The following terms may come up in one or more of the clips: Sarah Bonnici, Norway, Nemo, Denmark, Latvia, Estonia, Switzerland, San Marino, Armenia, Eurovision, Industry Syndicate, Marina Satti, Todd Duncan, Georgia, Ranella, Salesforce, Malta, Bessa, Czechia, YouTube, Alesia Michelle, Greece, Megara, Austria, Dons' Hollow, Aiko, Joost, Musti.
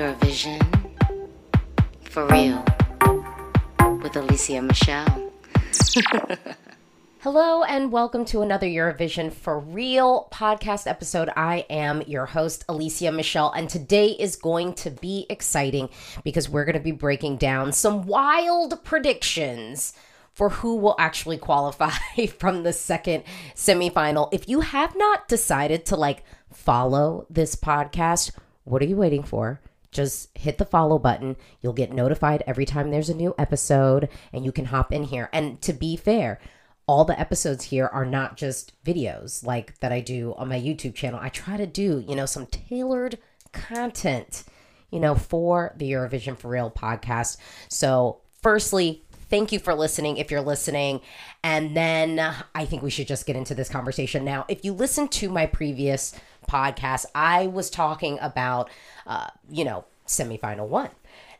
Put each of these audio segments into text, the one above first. Eurovision for real with Alesia Michelle. Hello and welcome to another Eurovision for Real podcast episode. I am your host, Alesia Michelle, and today is going to be exciting because we're going to be breaking down some wild predictions for who will actually qualify from the second semifinal. If you have not decided to follow this podcast, what are you waiting for? Just hit the follow button. You'll get notified every time there's a new episode and you can hop in here. And to be fair, all the episodes here are not just videos that I do on my YouTube channel. I try to do, some tailored content, for the Eurovision for Real podcast. So firstly, thank you for listening if you're listening. And then I think we should just get into this conversation now. If you listen to my previous podcast, I was talking about, semifinal one.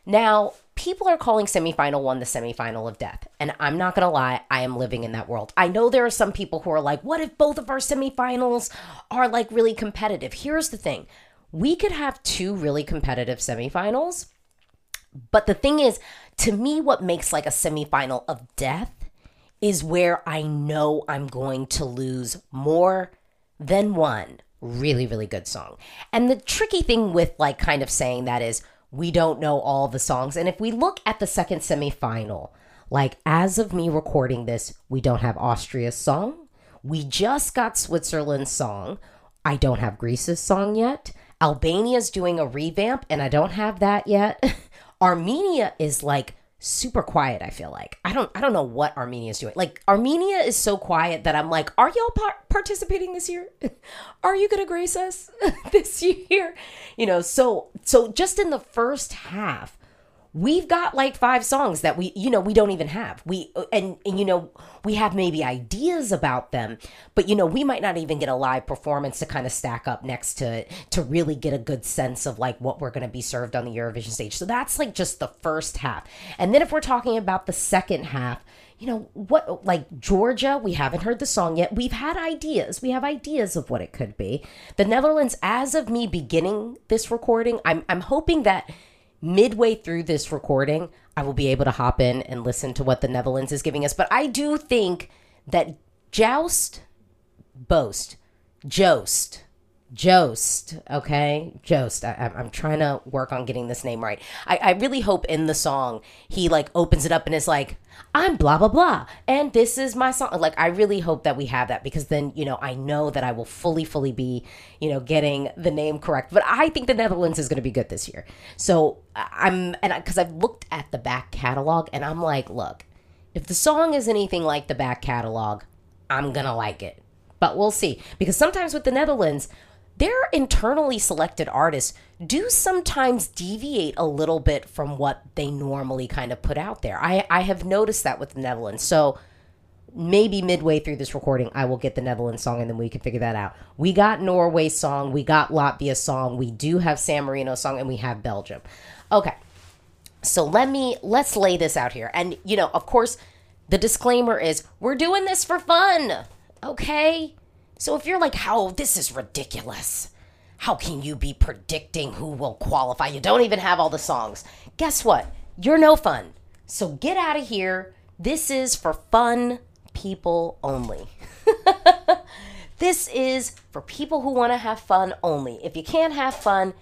Now, people are calling semifinal one the semifinal of death. And I'm not going to lie, I am living in that world. I know there are some people who are like, what if both of our semifinals are really competitive? Here's the thing. We could have two really competitive semifinals. But the thing is, to me, what makes a semifinal of death is where I know I'm going to lose more than one really, really good song. And the tricky thing with kind of saying that is we don't know all the songs. And if we look at the second semifinal, as of me recording this, we don't have Austria's song. We just got Switzerland's song. I don't have Greece's song yet. Albania's doing a revamp and I don't have that yet. Armenia is super quiet, I feel like. I don't know what Armenia's doing. Armenia is so quiet that I'm are y'all participating this year? Are you going to grace us this year? So just in the first half, we've got five songs that we don't even have. We have maybe ideas about them, but we might not even get a live performance to kind of stack up next to it to really get a good sense of what we're going to be served on the Eurovision stage. So that's just the first half. And then if we're talking about the second half, what, Georgia, we haven't heard the song yet. We've had ideas. We have ideas of what it could be. The Netherlands, as of me beginning this recording, I'm hoping that midway through this recording, I will be able to hop in and listen to what the Netherlands is giving us. But I do think that Joost. I'm trying to work on getting this name right. I really hope in the song, he opens it up and is I'm blah, blah, blah. And this is my song. I really hope that we have that because then, I know that I will fully be, getting the name correct. But I think the Netherlands is going to be good this year. So because I've looked at the back catalog and I'm look, if the song is anything like the back catalog, I'm going to like it. But we'll see. Because sometimes with the Netherlands, their internally selected artists do sometimes deviate a little bit from what they normally kind of put out there. I have noticed that with the Netherlands. So maybe midway through this recording, I will get the Netherlands song and then we can figure that out. We got Norway's song. We got Latvia's song. We do have San Marino's song and we have Belgium. Okay. So let's lay this out here. And, of course, the disclaimer is we're doing this for fun. Okay. So if you're this is ridiculous. How can you be predicting who will qualify? You don't even have all the songs. Guess what? You're no fun. So get out of here. This is for fun people only. This is for people who want to have fun only. If you can't have fun,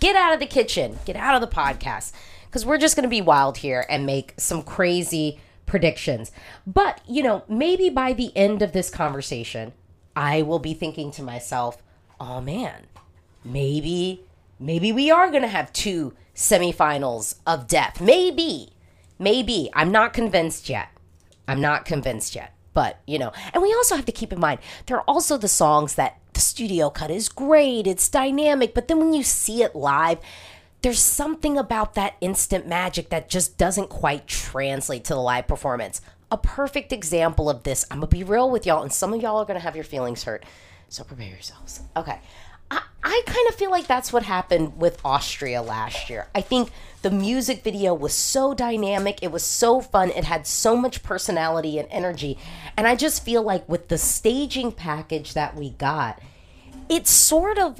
get out of the kitchen. Get out of the podcast. Because we're just going to be wild here and make some crazy predictions. But, maybe by the end of this conversation, I will be thinking to myself, oh man, maybe we are going to have two semifinals of death. Maybe. I'm not convinced yet. But, and we also have to keep in mind, there are also the songs that the studio cut is great. It's dynamic. But then when you see it live, there's something about that instant magic that just doesn't quite translate to the live performance. A perfect example of this, I'm going to be real with y'all, and some of y'all are going to have your feelings hurt, so prepare yourselves. Okay. I kind of feel like that's what happened with Austria last year. I think the music video was so dynamic, it was so fun, it had so much personality and energy, and I just feel like with the staging package that we got, it sort of,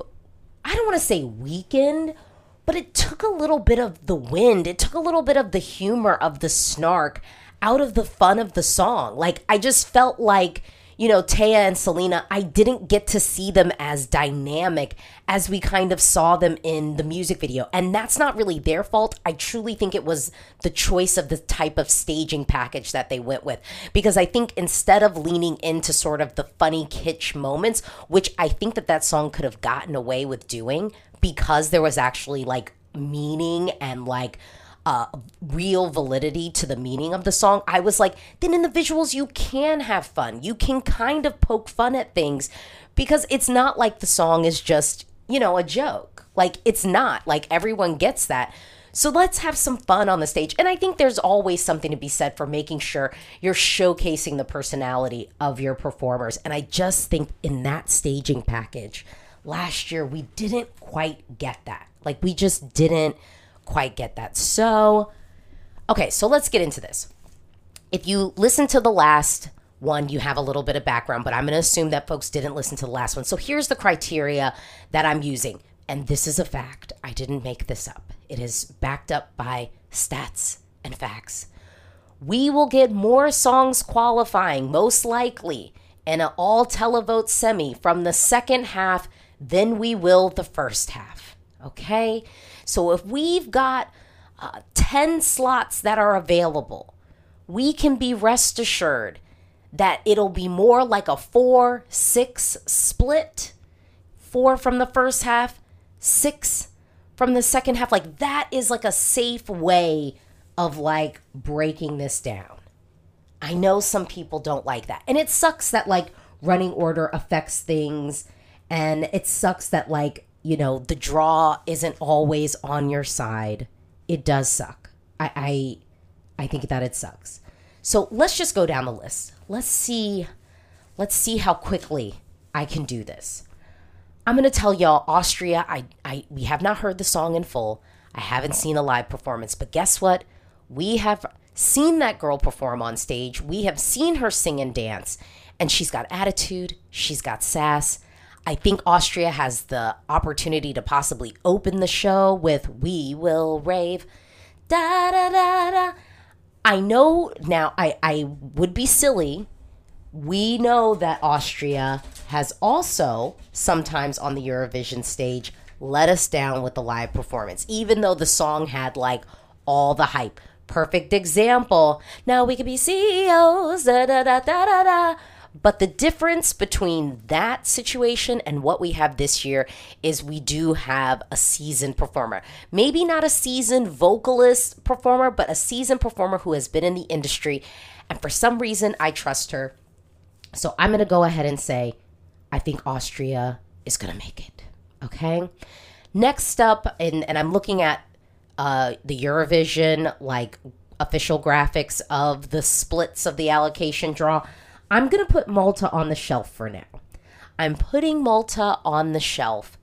I don't want to say weakened, But it took a little bit of the wind. It took a little bit of the humor of the snark out of the fun of the song. Like, I just felt like, you know, Taya and Selena, I didn't get to see them as dynamic as we kind of saw them in the music video. And that's not really their fault. I truly think it was the choice of the type of staging package that they went with. Because I think instead of leaning into sort of the funny kitsch moments, which I think that that song could have gotten away with doing because there was actually like meaning and like real validity to the meaning of the song, I was like, then in the visuals you can have fun. You can kind of poke fun at things because it's not like the song is just, you know, a joke. Like, it's not. Like, everyone gets that. So let's have some fun on the stage. And I think there's always something to be said for making sure you're showcasing the personality of your performers. And I just think in that staging package last year, we didn't quite get that. Like, we just didn't quite get that. So, okay, so let's get into this. If you listen to the last one, you have a little bit of background, but I'm going to assume that folks didn't listen to the last one. So here's the criteria that I'm using. And this is a fact. I didn't make this up. It is backed up by stats and facts. We will get more songs qualifying, most likely, in an all-televote semi from the second half than we will the first half. Okay? So if we've got 10 slots that are available, we can be rest assured that it'll be more like a 4-6 split. 4 from the first half, 6 from the second half. Like, that is like a safe way of like breaking this down. I know some people don't like that. And it sucks that like running order affects things. And it sucks that like, you know, the draw isn't always on your side. It does suck. I think that it sucks. So let's just go down the list. Let's see how quickly I can do this. I'm gonna tell y'all, Austria, we have not heard the song in full. I haven't seen a live performance, but guess what? We have seen that girl perform on stage. We have seen her sing and dance, and she's got attitude, she's got sass. I think Austria has the opportunity to possibly open the show with "We Will Rave." Da da da da. I know now. I would be silly. We know that Austria has also sometimes on the Eurovision stage let us down with the live performance, even though the song had like all the hype. Perfect example. Now we could be CEOs. Da da da da da da. But the difference between that situation and what we have this year is we do have a seasoned performer. Maybe not a seasoned vocalist performer, but a seasoned performer who has been in the industry. And for some reason, I trust her. So I'm going to go ahead and say, I think Austria is going to make it. Okay? Next up, and I'm looking at the Eurovision, like, official graphics of the splits of the allocation draw. I'm going to put Malta on the shelf for now. I'm putting Malta on the shelf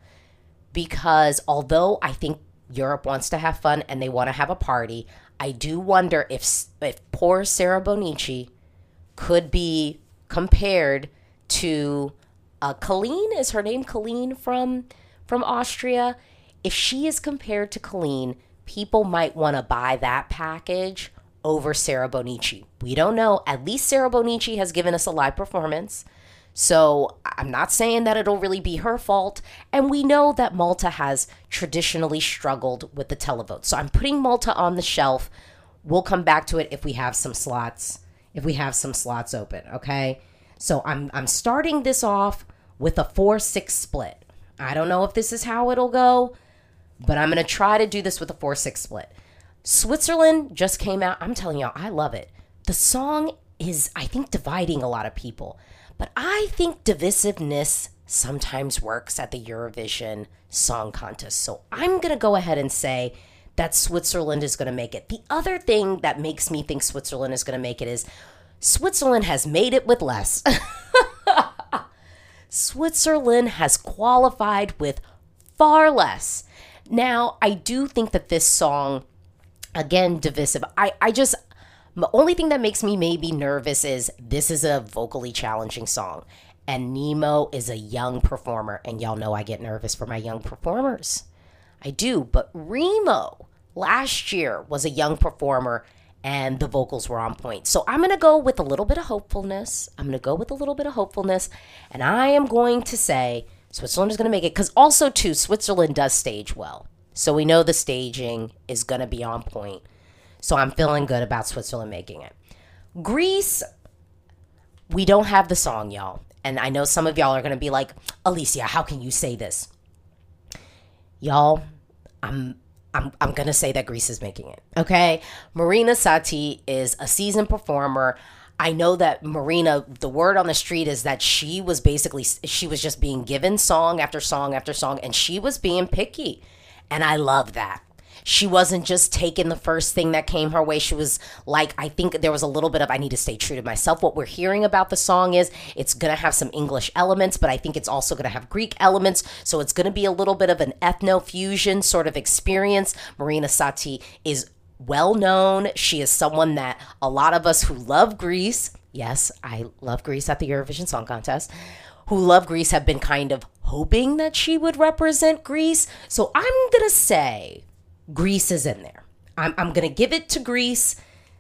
because although I think Europe wants to have fun and they want to have a party, I do wonder if poor Sarah Bonnici could be compared to Kaleen. Is her name Kaleen from Austria? If she is compared to Kaleen, people might want to buy that package over Sarah Bonnici. We don't know. At least Sarah Bonnici has given us a live performance. So I'm not saying that it'll really be her fault. And we know that Malta has traditionally struggled with the televote. So I'm putting Malta on the shelf. We'll come back to it if we have some slots. If we have some slots open, okay? So I'm starting this off with a 4-6 split. I don't know if this is how it'll go, but I'm going to try to do this with a 4-6 split. Switzerland just came out. I'm telling y'all, I love it. The song is, I think, dividing a lot of people. But I think divisiveness sometimes works at the Eurovision Song Contest. So I'm going to go ahead and say that Switzerland is going to make it. The other thing that makes me think Switzerland is going to make it is Switzerland has made it with less. Switzerland has qualified with far less. Now, I do think that this song, again, divisive. I just, the only thing that makes me maybe nervous is this is a vocally challenging song. And Nemo is a young performer. And y'all know I get nervous for my young performers. I do, but Remo last year was a young performer and the vocals were on point. So I'm going to go with a little bit of hopefulness. And I am going to say Switzerland is going to make it, because also, too, Switzerland does stage well. So we know the staging is going to be on point. So I'm feeling good about Switzerland making it. Greece, we don't have the song, y'all. And I know some of y'all are going to be like, Alesia, how can you say this? Y'all, I'm going to say that Greece is making it, okay? Marina Satti is a seasoned performer. I know that Marina, the word on the street is that she was just being given song after song after song, and she was being picky. And I love that. She wasn't just taking the first thing that came her way. She was like, I think there was a little bit of, I need to stay true to myself. What we're hearing about the song is it's going to have some English elements, but I think it's also going to have Greek elements. So it's going to be a little bit of an ethno-fusion sort of experience. Marina Satti is well known. She is someone that a lot of us who love Greece, yes, I love Greece at the Eurovision Song Contest, who love Greece have been kind of hoping that she would represent Greece. So I'm going to say Greece is in there. I'm going to give it to Greece,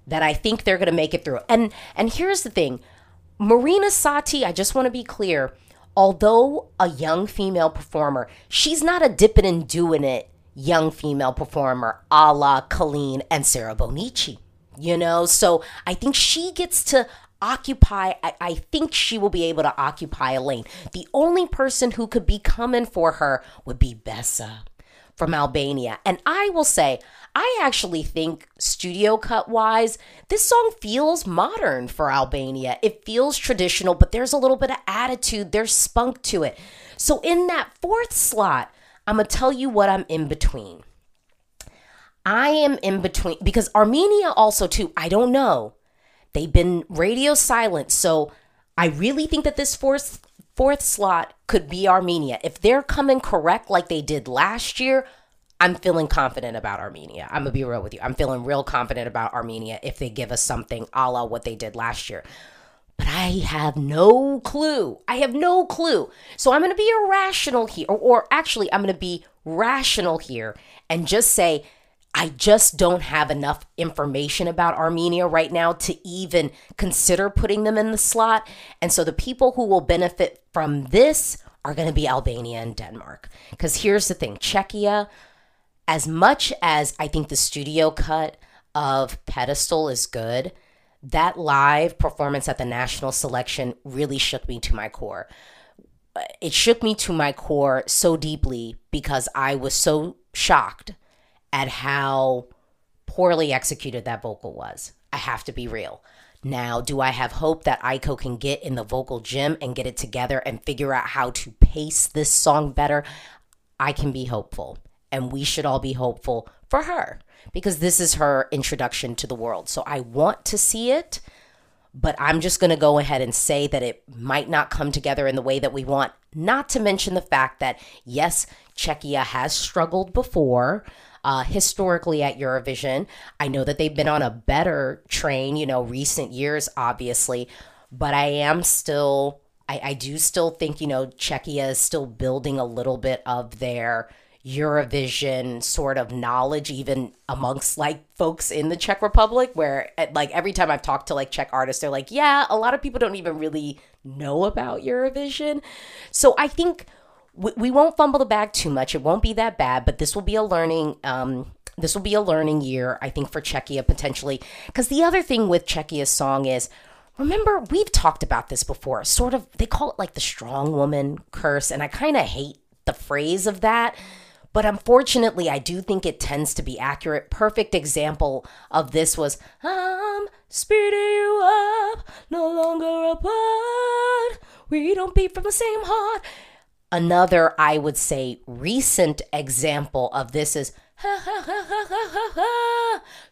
that I think they're going to make it through. And here's the thing. Marina Satti, I just want to be clear, although a young female performer, she's not a dipping and doing it young female performer a la Kaleen and Sarah Bonnici, you know? So I think she gets to occupy, I think she will be able to occupy a lane. The only person who could be coming for her would be Bessa from Albania. And I will say, I actually think studio cut wise, this song feels modern for Albania. It feels traditional, but there's a little bit of attitude. There's spunk to it. So in that fourth slot, I'm going to tell you what I'm in between. I am in between because Armenia also too, I don't know. They've been radio silent. So I really think that this fourth slot could be Armenia. If they're coming correct like they did last year, I'm feeling confident about Armenia. I'm going to be real with you. I'm feeling real confident about Armenia if they give us something a la what they did last year. But I have no clue. So I'm going to be irrational here, or actually I'm going to be rational here and just say I just don't have enough information about Armenia right now to even consider putting them in the slot. And so the people who will benefit from this are going to be Albania and Denmark. Because here's the thing, Czechia, as much as I think the studio cut of Pedestal is good, that live performance at the national selection really shook me to my core. It shook me to my core so deeply because I was so shocked at how poorly executed that vocal was. I have to be real. Now, do I have hope that Aiko can get in the vocal gym and get it together and figure out how to pace this song better? I can be hopeful, and we should all be hopeful for her because this is her introduction to the world. So I want to see it, but I'm just going to go ahead and say that it might not come together in the way that we want, not to mention the fact that, yes, Czechia has struggled before, historically at Eurovision. I know that they've been on a better train, you know, recent years, obviously, but I am still, I do still think, you know, Czechia is still building a little bit of their Eurovision sort of knowledge, even amongst like folks in the Czech Republic, where like every time I've talked to like Czech artists, they're like, yeah, a lot of people don't even really know about Eurovision. So I think we won't fumble the bag too much. It won't be that bad, but this will be a learning. This will be a learning year, I think, for Czechia potentially. Because the other thing with Czechia's song is, remember, we've talked about this before. Sort of, they call it like the strong woman curse, and I kind of hate the phrase of that. But unfortunately, I do think it tends to be accurate. Perfect example of this was, I'm speeding you up, no longer apart. We don't beat from the same heart. Another, I would say, recent example of this is Ranella.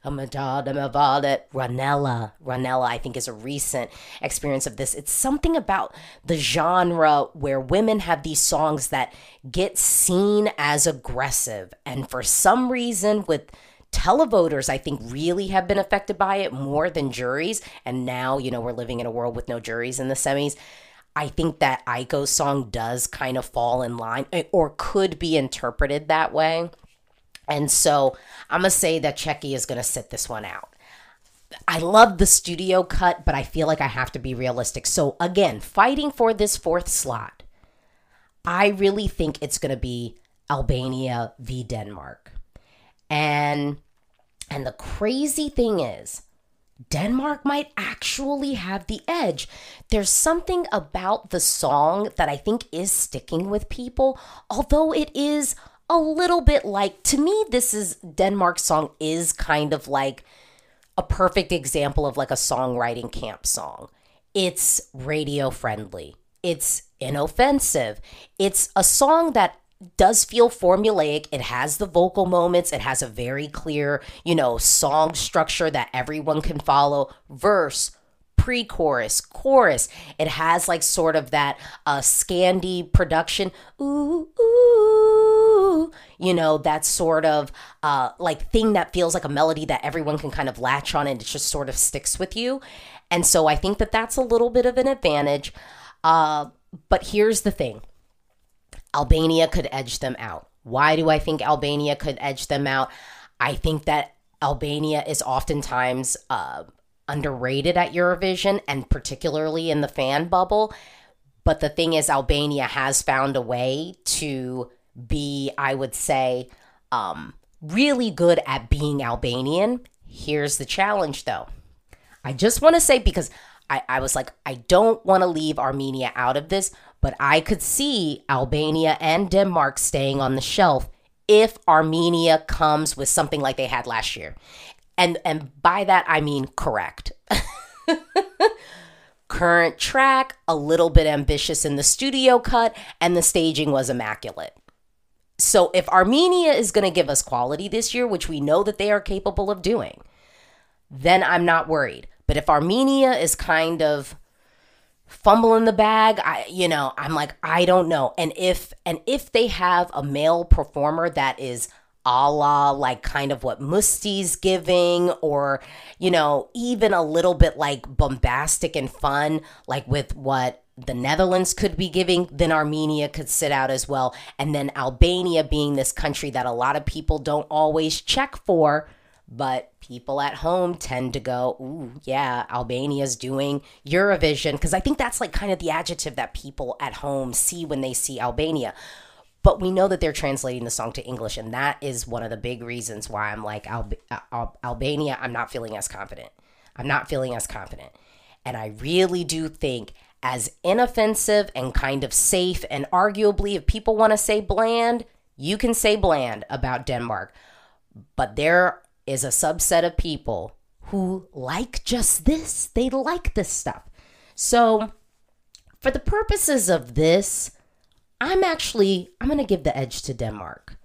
Ranella, I think, is a recent experience of this. It's something about the genre where women have these songs that get seen as aggressive. And for some reason, with televoters, I think, really have been affected by it more than juries. And now, you know, we're living in a world with no juries in the semis. I think that Aiko's song does kind of fall in line or could be interpreted that way. And so I'm going to say that Czechia is going to sit this one out. I love the studio cut, but I feel like I have to be realistic. So again, fighting for this fourth slot, I really think it's going to be Albania v. Denmark. And the crazy thing is, Denmark might actually have the edge. There's something about the song that I think is sticking with people, although it is a little bit like, to me, this is, Denmark's song is kind of like a perfect example of like a songwriting camp song. It's radio friendly. It's inoffensive. It's a song that does feel formulaic. It has the vocal moments. It has a very clear, you know, song structure that everyone can follow. Verse, pre-chorus, chorus. It has like sort of that Scandi production. Ooh, ooh, you know, that sort of like thing that feels like a melody that everyone can kind of latch on, and it just sort of sticks with you. And so I think that that's a little bit of an advantage. But here's the thing. Albania could edge them out. Why do I think Albania could edge them out? I think that Albania is oftentimes underrated at Eurovision, and particularly in the fan bubble. But the thing is, Albania has found a way to be, I would say, really good at being Albanian. Here's the challenge, though. I just want to say, because I was like, I don't want to leave Armenia out of this, but I could see Albania and Denmark staying on the shelf if Armenia comes with something like they had last year. And by that, I mean correct. Current track, a little bit ambitious in the studio cut, and the staging was immaculate. So if Armenia is going to give us quality this year, which we know that they are capable of doing, then I'm not worried. But if Armenia is kind of fumbling the bag, I'm like, I don't know. And if they have a male performer that is a la like kind of what Musti's giving, or, you know, even a little bit like bombastic and fun, like with what the Netherlands could be giving, then Armenia could sit out as well. And then Albania being this country that a lot of people don't always check for, but people at home tend to go, ooh, yeah, Albania's doing Eurovision, because I think that's like kind of the adjective that people at home see when they see Albania. But we know that they're translating the song to English, and that is one of the big reasons why I'm like, Albania, I'm not feeling as confident. I'm not feeling as confident. And I really do think, as inoffensive and kind of safe, and arguably, if people want to say bland, you can say bland about Denmark. But there is a subset of people who like just this. They like this stuff. So for the purposes of this, I'm going to give the edge to Denmark,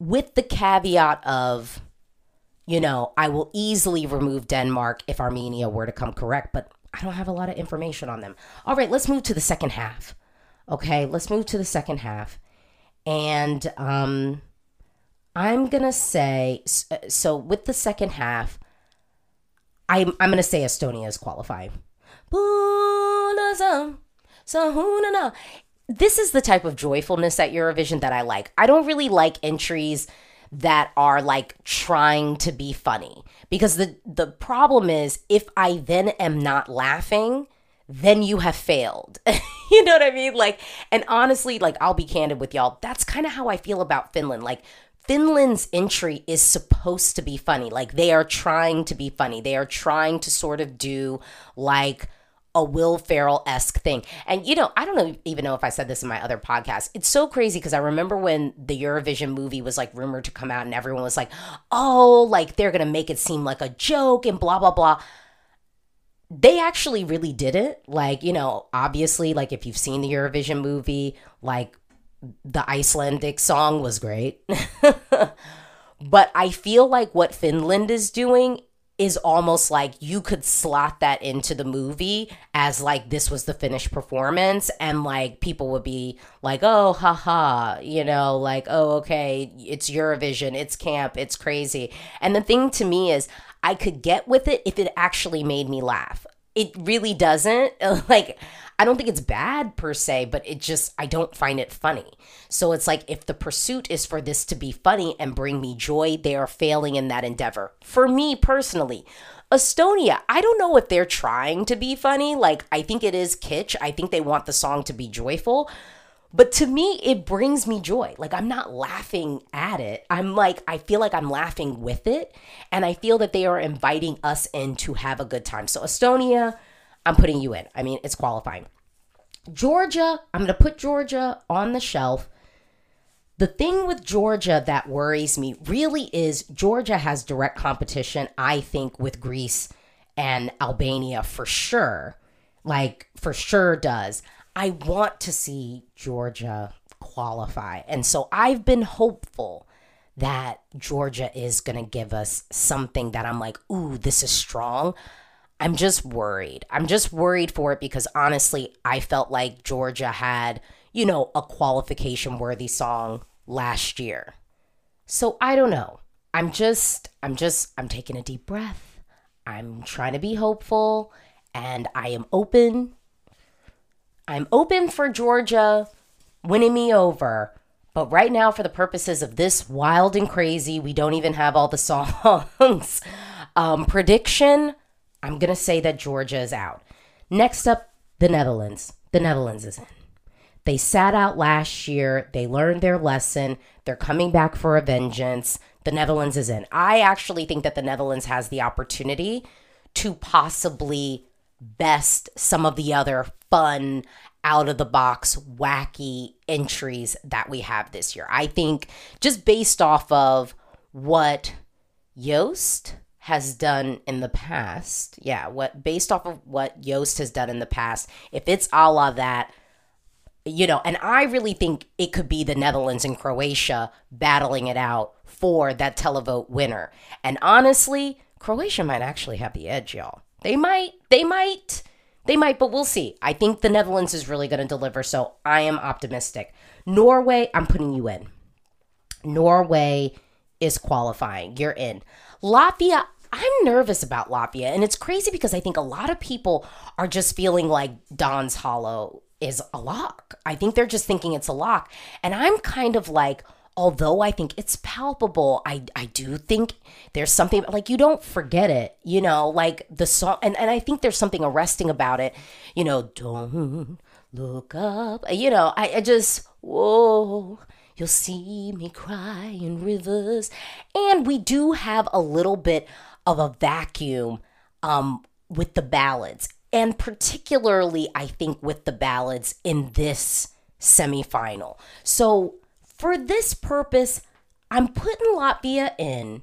with the caveat of, you know, I will easily remove Denmark if Armenia were to come correct, but I don't have a lot of information on them. All right, let's move to the second half. Okay, let's move to the second half. And I'm going to say, so with the second half, I'm going to say Estonia is qualifying. This is the type of joyfulness at Eurovision that I like. I don't really like entries that are like trying to be funny, because the problem is, if I then am not laughing, then you have failed. You know what I mean? Like, and honestly, like, I'll be candid with y'all. That's kind of how I feel about Finland. Like, Finland's entry is supposed to be funny. Like, they are trying to be funny. They are trying to sort of do like a Will Ferrell-esque thing. And, you know, I don't even know if I said this in my other podcast. It's so crazy, because I remember when the Eurovision movie was like rumored to come out, and everyone was like, oh, like they're going to make it seem like a joke and blah, blah, blah. They actually really did it. Like, you know, obviously, like if you've seen the Eurovision movie, like the Icelandic song was great. But I feel like what Finland is doing is almost like you could slot that into the movie as like this was the finished performance, and like people would be like, oh, haha, you know, like, oh, okay, it's Eurovision, it's camp, it's crazy. And the thing to me is, I could get with it if it actually made me laugh. it really doesn't. Like, I don't think it's bad per se, but it just, I don't find it funny. So it's like, if the pursuit is for this to be funny and bring me joy, they are failing in that endeavor. For me personally, Estonia, I don't know if they're trying to be funny. Like, I think it is kitsch. I think they want the song to be joyful. But to me, it brings me joy. Like, I'm not laughing at it. I'm like, I feel like I'm laughing with it. And I feel that they are inviting us in to have a good time. So Estonia, I'm putting you in. I mean, it's qualifying. Georgia, I'm going to put Georgia on the shelf. The thing with Georgia that worries me really is Georgia has direct competition, I think, with Greece and Albania for sure. Like, for sure does. I want to see Georgia qualify. And so I've been hopeful that Georgia is going to give us something that I'm like, ooh, this is strong. I'm just worried. I'm just worried for it because honestly, I felt like Georgia had, you know, a qualification worthy song last year. So I don't know. I'm taking a deep breath. I'm trying to be hopeful and I am open. I'm open for Georgia winning me over. But right now, for the purposes of this wild and crazy, we don't even have all the songs. Prediction. I'm going to say that Georgia is out. Next up, the Netherlands. The Netherlands is in. They sat out last year. They learned their lesson. They're coming back for a vengeance. The Netherlands is in. I actually think that the Netherlands has the opportunity to possibly best some of the other fun, out-of-the-box, wacky entries that we have this year. I think just based off of what Joost has done in the past. Yeah, based off of what Joost has done in the past, if it's a la that, you know, and I really think it could be the Netherlands and Croatia battling it out for that televote winner. And honestly, Croatia might actually have the edge, y'all. They might, but we'll see. I think the Netherlands is really going to deliver, so I am optimistic. Norway, I'm putting you in. Norway is qualifying. You're in. Latvia, I'm nervous about Latvia, and it's crazy because I think a lot of people are just feeling like Dons' Hollow is a lock. I think they're just thinking it's a lock, and I'm kind of like, although I think it's palpable, I do think there's something, like, you don't forget it, you know, like the song, and I think there's something arresting about it, you know, don't look up, you know, I just, whoa, you'll see me cry in rivers. And we do have a little bit of a vacuum with the ballads, and particularly, I think, with the ballads in this semifinal. So for this purpose, I'm putting Latvia in.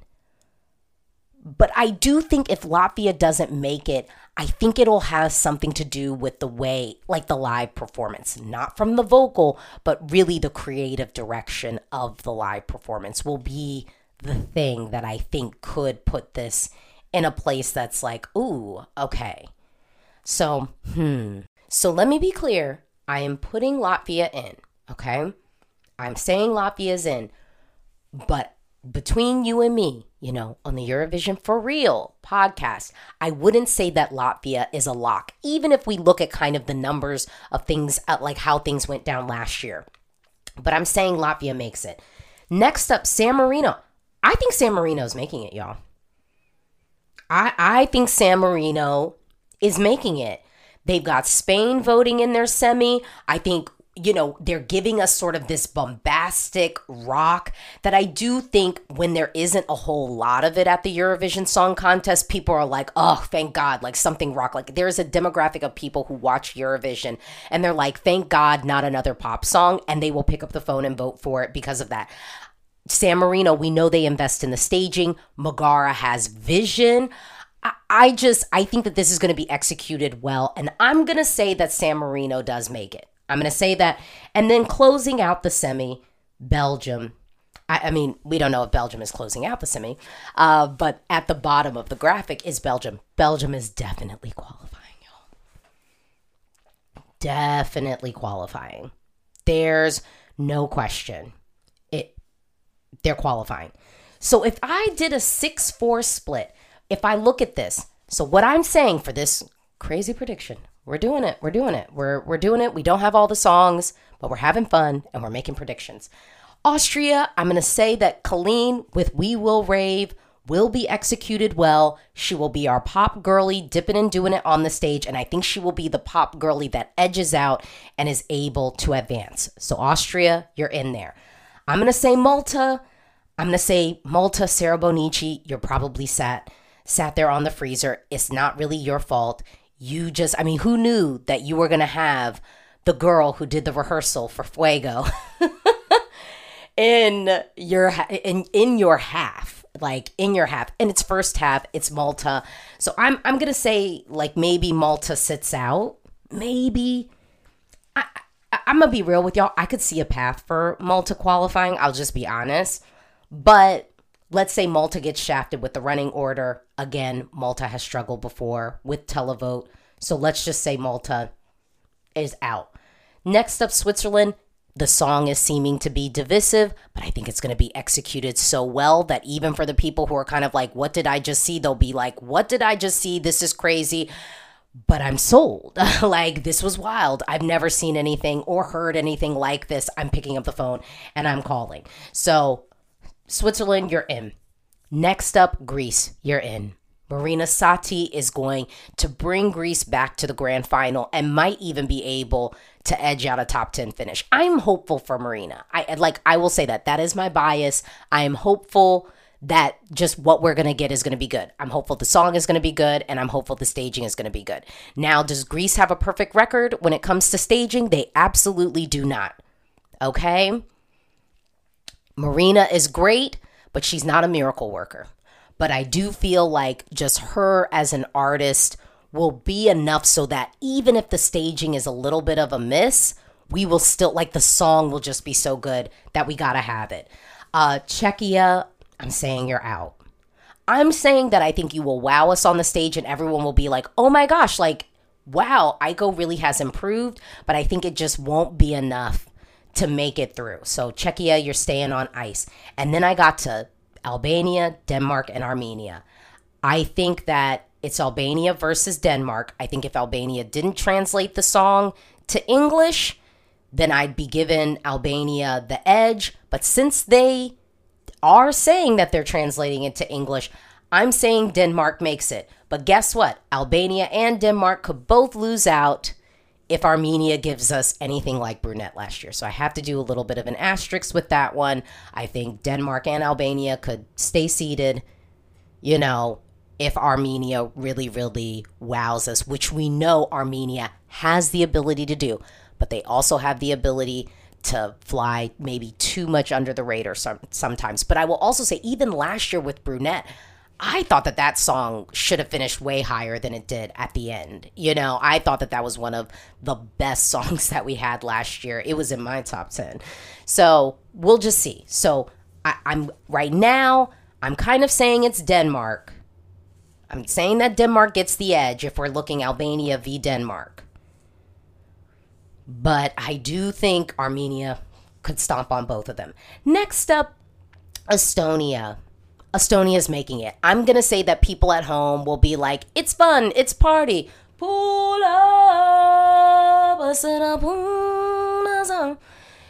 But I do think if Latvia doesn't make it, I think it'll have something to do with the way, like the live performance, not from the vocal, but really the creative direction of the live performance will be the thing that I think could put this in a place that's like, ooh, okay. So, So let me be clear. I am putting Latvia in, okay? I'm saying Latvia's in, but between you and me, you know, on the Eurovision For Real podcast, I wouldn't say that Latvia is a lock, even if we look at kind of the numbers of things, like how things went down last year. But I'm saying Latvia makes it. Next up, San Marino. I think San Marino's making it, y'all. I think San Marino is making it. They've got Spain voting in their semi. I think, you know, they're giving us sort of this bombastic rock that I do think when there isn't a whole lot of it at the Eurovision Song Contest, people are like, oh, thank God, like something rock. Like there's a demographic of people who watch Eurovision and they're like, thank God, not another pop song. And they will pick up the phone and vote for it because of that. San Marino, we know they invest in the staging. Megara has vision. I think that this is going to be executed well. And I'm going to say that San Marino does make it. I'm going to say that. And then closing out the semi, Belgium. I mean, we don't know if Belgium is closing out the semi, but at the bottom of the graphic is Belgium. Belgium is definitely qualifying, y'all. Definitely qualifying. There's no question. They're qualifying. So if I did a 6-4 split, if I look at this, so what I'm saying for this Crazy prediction. We're doing it. We're doing it. We don't have all the songs, but we're having fun and we're making predictions. Austria, I'm going to say that Kaleen with We Will Rave will be executed well. She will be our pop girly, dipping and doing it on the stage, and I think she will be the pop girly that edges out and is able to advance. So Austria, you're in there. I'm going to say Malta. Sarah Bonnici, you're probably sat there on the freezer. It's not really your fault. You just, I mean, who knew that you were going to have the girl who did the rehearsal for Fuego in your half. In its first half, it's Malta. So I'm going to say, like, maybe Malta sits out. Maybe. I'm going to be real with y'all. I could see a path for Malta qualifying. I'll just be honest. But let's say Malta gets shafted with the running order. Again, Malta has struggled before with televote. So let's just say Malta is out. Next up, Switzerland. The song is seeming to be divisive, but I think it's going to be executed so well that even for the people who are kind of like, what did I just see? They'll be like, what did I just see? This is crazy. But I'm sold. Like, this was wild. I've never seen anything or heard anything like this. I'm picking up the phone and I'm calling. So Switzerland, you're in. Next up, Greece, you're in. Marina Satti is going to bring Greece back to the grand final and might even be able to edge out a top 10 finish. I'm hopeful for Marina. I will say that. That is my bias. I am hopeful that just what we're going to get is going to be good. I'm hopeful the song is going to be good, and I'm hopeful the staging is going to be good. Now, does Greece have a perfect record when it comes to staging? They absolutely do not. Okay? Marina is great, but she's not a miracle worker. But I do feel like just her as an artist will be enough so that even if the staging is a little bit of a miss, we will still, like, the song will just be so good that we gotta have it. Czechia, I'm saying you're out. I'm saying that I think you will wow us on the stage and everyone will be like, oh my gosh, like, wow, Aiko really has improved, but I think it just won't be enough to make it through. So Czechia, you're staying on ice. And then I got to Albania, Denmark, and Armenia. I think that it's Albania versus Denmark. I think if Albania didn't translate the song to English, then I'd be giving Albania the edge. But since they are saying that they're translating it to English, I'm saying Denmark makes it. But guess what? Albania and Denmark could both lose out if Armenia gives us anything like Brunette last year. So I have to do a little bit of an asterisk with that one. I think Denmark and Albania could stay seated, you know, if Armenia really, really wows us, which we know Armenia has the ability to do, but they also have the ability to fly maybe too much under the radar sometimes. But I will also say, even last year with Brunette, I thought that that song should have finished way higher than it did at the end. You know, I thought that that was one of the best songs that we had last year. It was in my top 10. So we'll just see. So I'm right now, I'm kind of saying it's Denmark. I'm saying that Denmark gets the edge if we're looking Albania v. Denmark. But I do think Armenia could stomp on both of them. Next up, Estonia. Estonia's making it. I'm going to say that people at home will be like, it's fun, it's party. Pull up.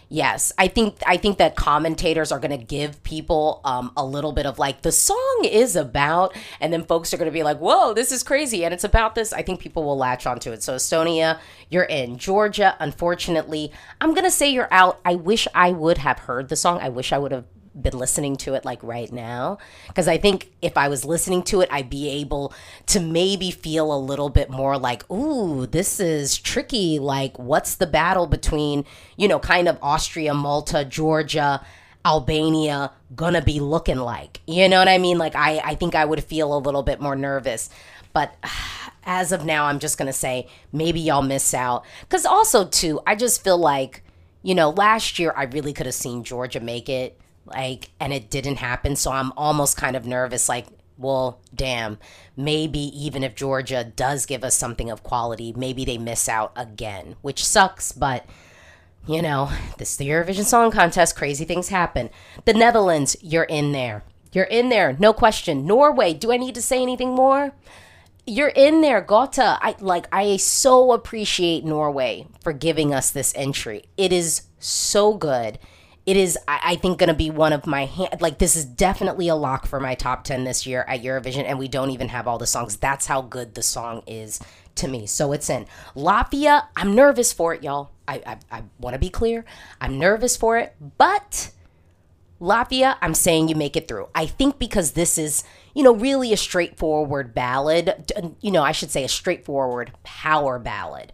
Yes, I think that commentators are going to give people a little bit of like, the song is about, and then folks are going to be like, whoa, this is crazy, and it's about this. I think people will latch onto it. So Estonia, you're in. Georgia, unfortunately, I'm going to say you're out. I wish I would have heard the song. I wish I would have been listening to it like right now, because I think if I was listening to it, I'd be able to maybe feel a little bit more like, ooh, this is tricky. Like, what's the battle between, you know, kind of Austria, Malta, Georgia, Albania gonna be looking like? You know what I mean? Like, I think I would feel a little bit more nervous. But as of now, I'm just gonna say maybe y'all miss out, because also too, I just feel like, you know, last year I really could have seen Georgia make it. Like, and it didn't happen. So I'm almost kind of nervous, like, well, damn, maybe even if Georgia does give us something of quality, maybe they miss out again, which sucks. But, you know, this is the Eurovision Song Contest. Crazy things happen. The Netherlands, you're in there. No question. Norway, do I need to say anything more? You're in there, Gota. I so appreciate Norway for giving us this entry. It is so good. It is, I think, going to be one of my this is definitely a lock for my top 10 this year at Eurovision, and we don't even have all the songs. That's how good the song is to me. So it's in. Latvia, I'm nervous for it, y'all. I want to be clear. I'm nervous for it, but Latvia, I'm saying you make it through. I think because this is, really a straightforward ballad, I should say a straightforward power ballad.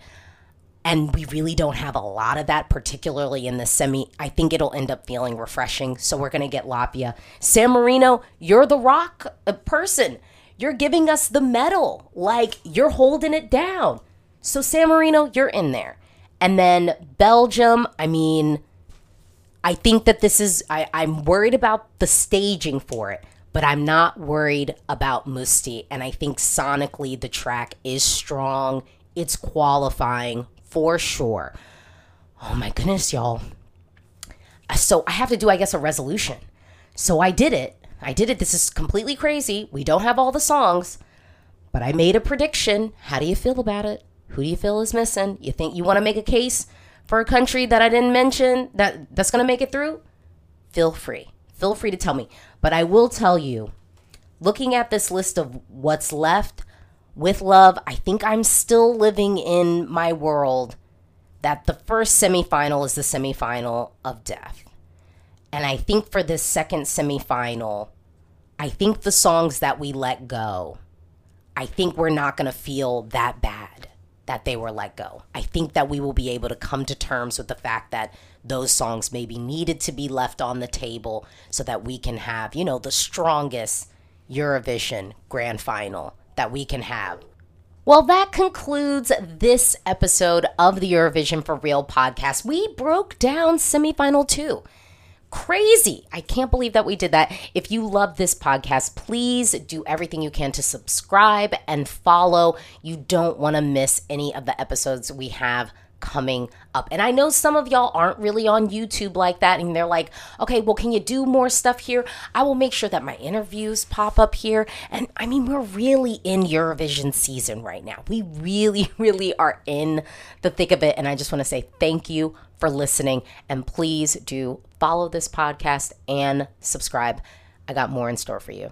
And we really don't have a lot of that, particularly in the semi. I think it'll end up feeling refreshing. So we're going to get Latvia. San Marino, you're the rock person. You're giving us the medal. You're holding it down. So San Marino, you're in there. And then Belgium, I think that this is, I'm worried about the staging for it, but I'm not worried about Musti. And I think sonically the track is strong. It's qualifying. For sure. Oh my goodness, y'all. So I have to do, a resolution. So I did it. This is completely crazy. We don't have all the songs, but I made a prediction. How do you feel about it? Who do you feel is missing? You think you want to make a case for a country that I didn't mention that's going to make it through? Feel free. Feel free to tell me. But I will tell you, looking at this list of what's left, with love, I think I'm still living in my world that the first semifinal is the semifinal of death. And I think for this second semifinal, I think the songs that we let go, I think we're not going to feel that bad that they were let go. I think that we will be able to come to terms with the fact that those songs maybe needed to be left on the table so that we can have, the strongest Eurovision grand final that we can have. Well, that concludes this episode of the Eurovision for Real podcast. We broke down semifinal 2. Crazy. I can't believe that we did that. If you love this podcast, please do everything you can to subscribe and follow. You don't want to miss any of the episodes we have coming up. And I know some of y'all aren't really on YouTube like that, and they're like, okay, well, can you do more stuff here? I will make sure that my interviews pop up here. And we're really in Eurovision season right now. We really, really are in the thick of it. And I just want to say thank you for listening. And please do follow this podcast and subscribe. I got more in store for you.